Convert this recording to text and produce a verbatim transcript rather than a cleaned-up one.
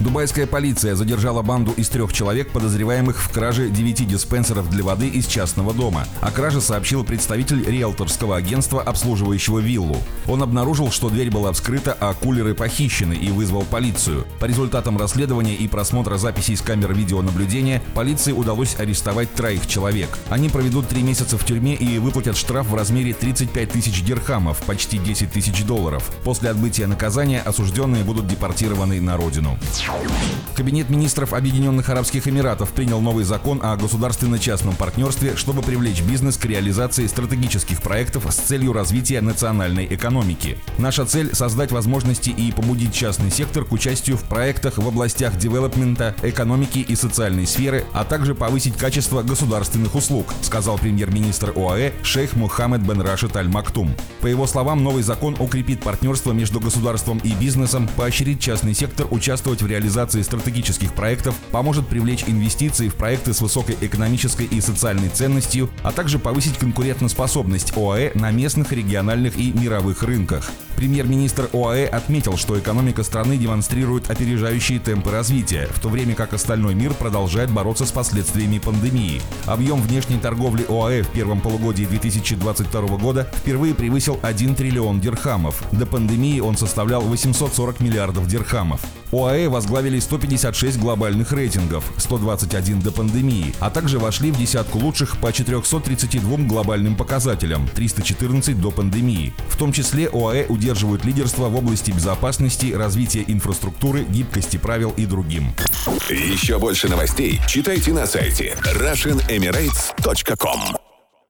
Дубайская полиция задержала банду из трех человек, подозреваемых в краже девяти диспенсеров для воды из частного дома. О краже сообщил представитель риэлторского агентства, обслуживающего виллу. Он обнаружил, что дверь была вскрыта, а кулеры похищены, и вызвал полицию. По результатам расследования и просмотра записей с камер видеонаблюдения полиции удалось арестовать троих человек. Они проведут три месяца в тюрьме и выплатят штраф в размере тридцать пять тысяч дирхамов, почти десять тысяч долларов. После отбытия наказания осужденные будут депортированы на родину. Кабинет министров Объединенных Арабских Эмиратов принял новый закон о государственно-частном партнерстве, чтобы привлечь бизнес к реализации стратегических проектов с целью развития национальной экономики. Наша цель – создать возможности и побудить частный сектор к участию в проектах в областях девелопмента, экономики и социальной сферы, а также повысить качество государственных услуг, сказал премьер-министр ОАЭ шейх Мухаммед бен Рашид Аль-Мактум. По его словам, новый закон укрепит партнерство между государством и бизнесом, поощрит частный сектор участвовать в реализации реализации стратегических проектов, поможет привлечь инвестиции в проекты с высокой экономической и социальной ценностью, а также повысить конкурентоспособность ОАЭ на местных, региональных и мировых рынках. Премьер-министр ОАЭ отметил, что экономика страны демонстрирует опережающие темпы развития, в то время как остальной мир продолжает бороться с последствиями пандемии. Объем внешней торговли ОАЭ в первом полугодии две тысячи двадцать второго года впервые превысил один триллион дирхамов. До пандемии он составлял восемьсот сорок миллиардов дирхамов. ОАЭ возглавили сто пятьдесят шесть глобальных рейтингов, сто двадцать один до пандемии, а также вошли в десятку лучших по четырёмстам тридцати двум глобальным показателям, триста четырнадцать до пандемии. В том числе ОАЭ удерживают лидерство в области безопасности, развития инфраструктуры, гибкости правил и другим. Еще больше новостей читайте на сайте Russian Emirates точка ком.